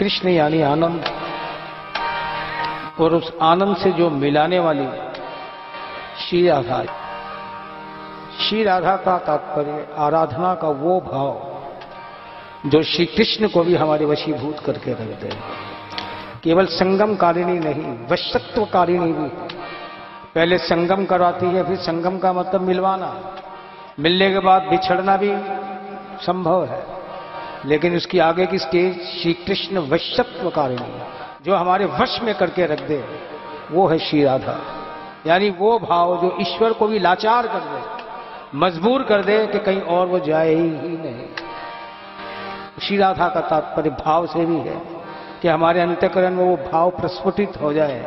कृष्ण यानी आनंद और उस आनंद से जो मिलाने वाली श्री राधा का तात्पर्य आराधना का वो भाव जो श्री कृष्ण को भी हमारे वशीभूत करके रख दे। केवल संगम कारिणी नहीं, वशत्व कारिणी भी। पहले संगम कराती है, फिर संगम का मतलब मिलवाना, मिलने के बाद बिछड़ना भी संभव है, लेकिन उसकी आगे की स्टेज श्री कृष्ण वशत्व कारिणी जो हमारे वश में करके रख दे वो है श्री राधा। यानी वो भाव जो ईश्वर को भी लाचार कर दे, मजबूर कर दे कि कहीं और वो जाए ही नहीं। श्री राधा का तात्पर्य भाव से भी है कि हमारे अंतःकरण में वो भाव प्रस्फुटित हो जाए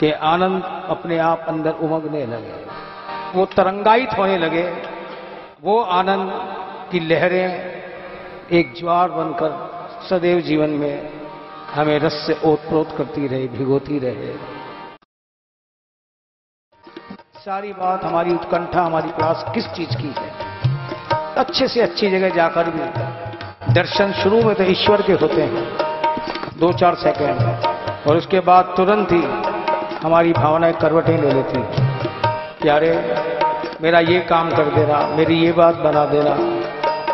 कि आनंद अपने आप अंदर उमगने लगे, वो तरंगायित होने लगे, वो आनंद की लहरें एक ज्वार बनकर सदैव जीवन में हमें रस से ओतप्रोत करती रहे, भिगोती रहे। सारी बात हमारी उत्कंठा, हमारी प्यास किस चीज की है? अच्छे से अच्छी जगह जाकर भी दर्शन शुरू में तो ईश्वर के होते हैं 2-4 सेकंड, और उसके बाद तुरंत ही हमारी भावनाएं करवटें ले लेती हैं। प्यारे मेरा ये काम कर देना, मेरी ये बात बना देना,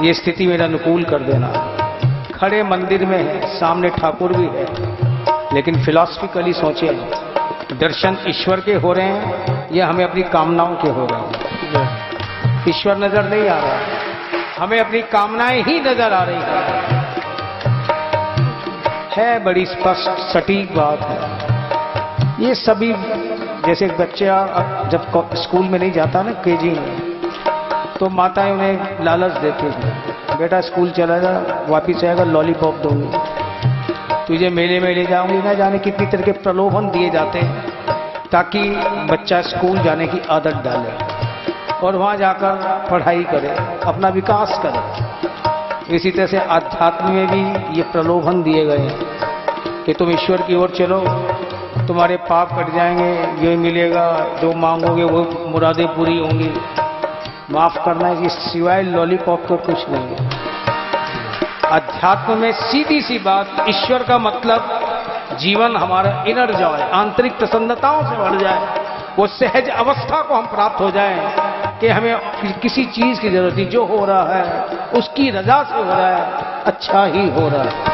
ये स्थिति मेरा अनुकूल कर देना। खड़े मंदिर में है, सामने ठाकुर भी है, लेकिन फिलॉसफिकली सोचें, दर्शन ईश्वर के हो रहे हैं या हमें अपनी कामनाओं के हो रहे हैं? ईश्वर नजर नहीं आ रहा, हमें अपनी कामनाएं ही नजर आ रही है। बड़ी स्पष्ट सटीक बात है ये। सभी जैसे एक बच्चा जब स्कूल में नहीं जाता ना, केजी में, तो माताएं उन्हें लालच देती हैं, बेटा स्कूल चला जा, वापिस आएगा लॉलीपॉप दूंगी, तुझे मेले में ले जाऊंगी। ना जाने कितनी तरह के प्रलोभन दिए जाते हैं ताकि बच्चा स्कूल जाने की आदत डाले और वहाँ जाकर पढ़ाई करे, अपना विकास करे। इसी तरह से आध्यात्म में भी ये प्रलोभन दिए गए हैं कि तुम ईश्वर की ओर चलो, तुम्हारे पाप कट जाएंगे, ये मिलेगा, जो मांगोगे वो मुरादें पूरी होंगी, माफ करना है, इस सिवाय लॉलीपॉप को कुछ नहीं है। अध्यात्म में सीधी सी बात, ईश्वर का मतलब जीवन हमारा इनर जॉय, आंतरिक प्रसन्नताओं से भर जाए, वो सहज अवस्था को हम प्राप्त हो जाए कि हमें किसी चीज की जरूरत नहीं, जो हो रहा है उसकी रजा से हो रहा है, अच्छा ही हो रहा है।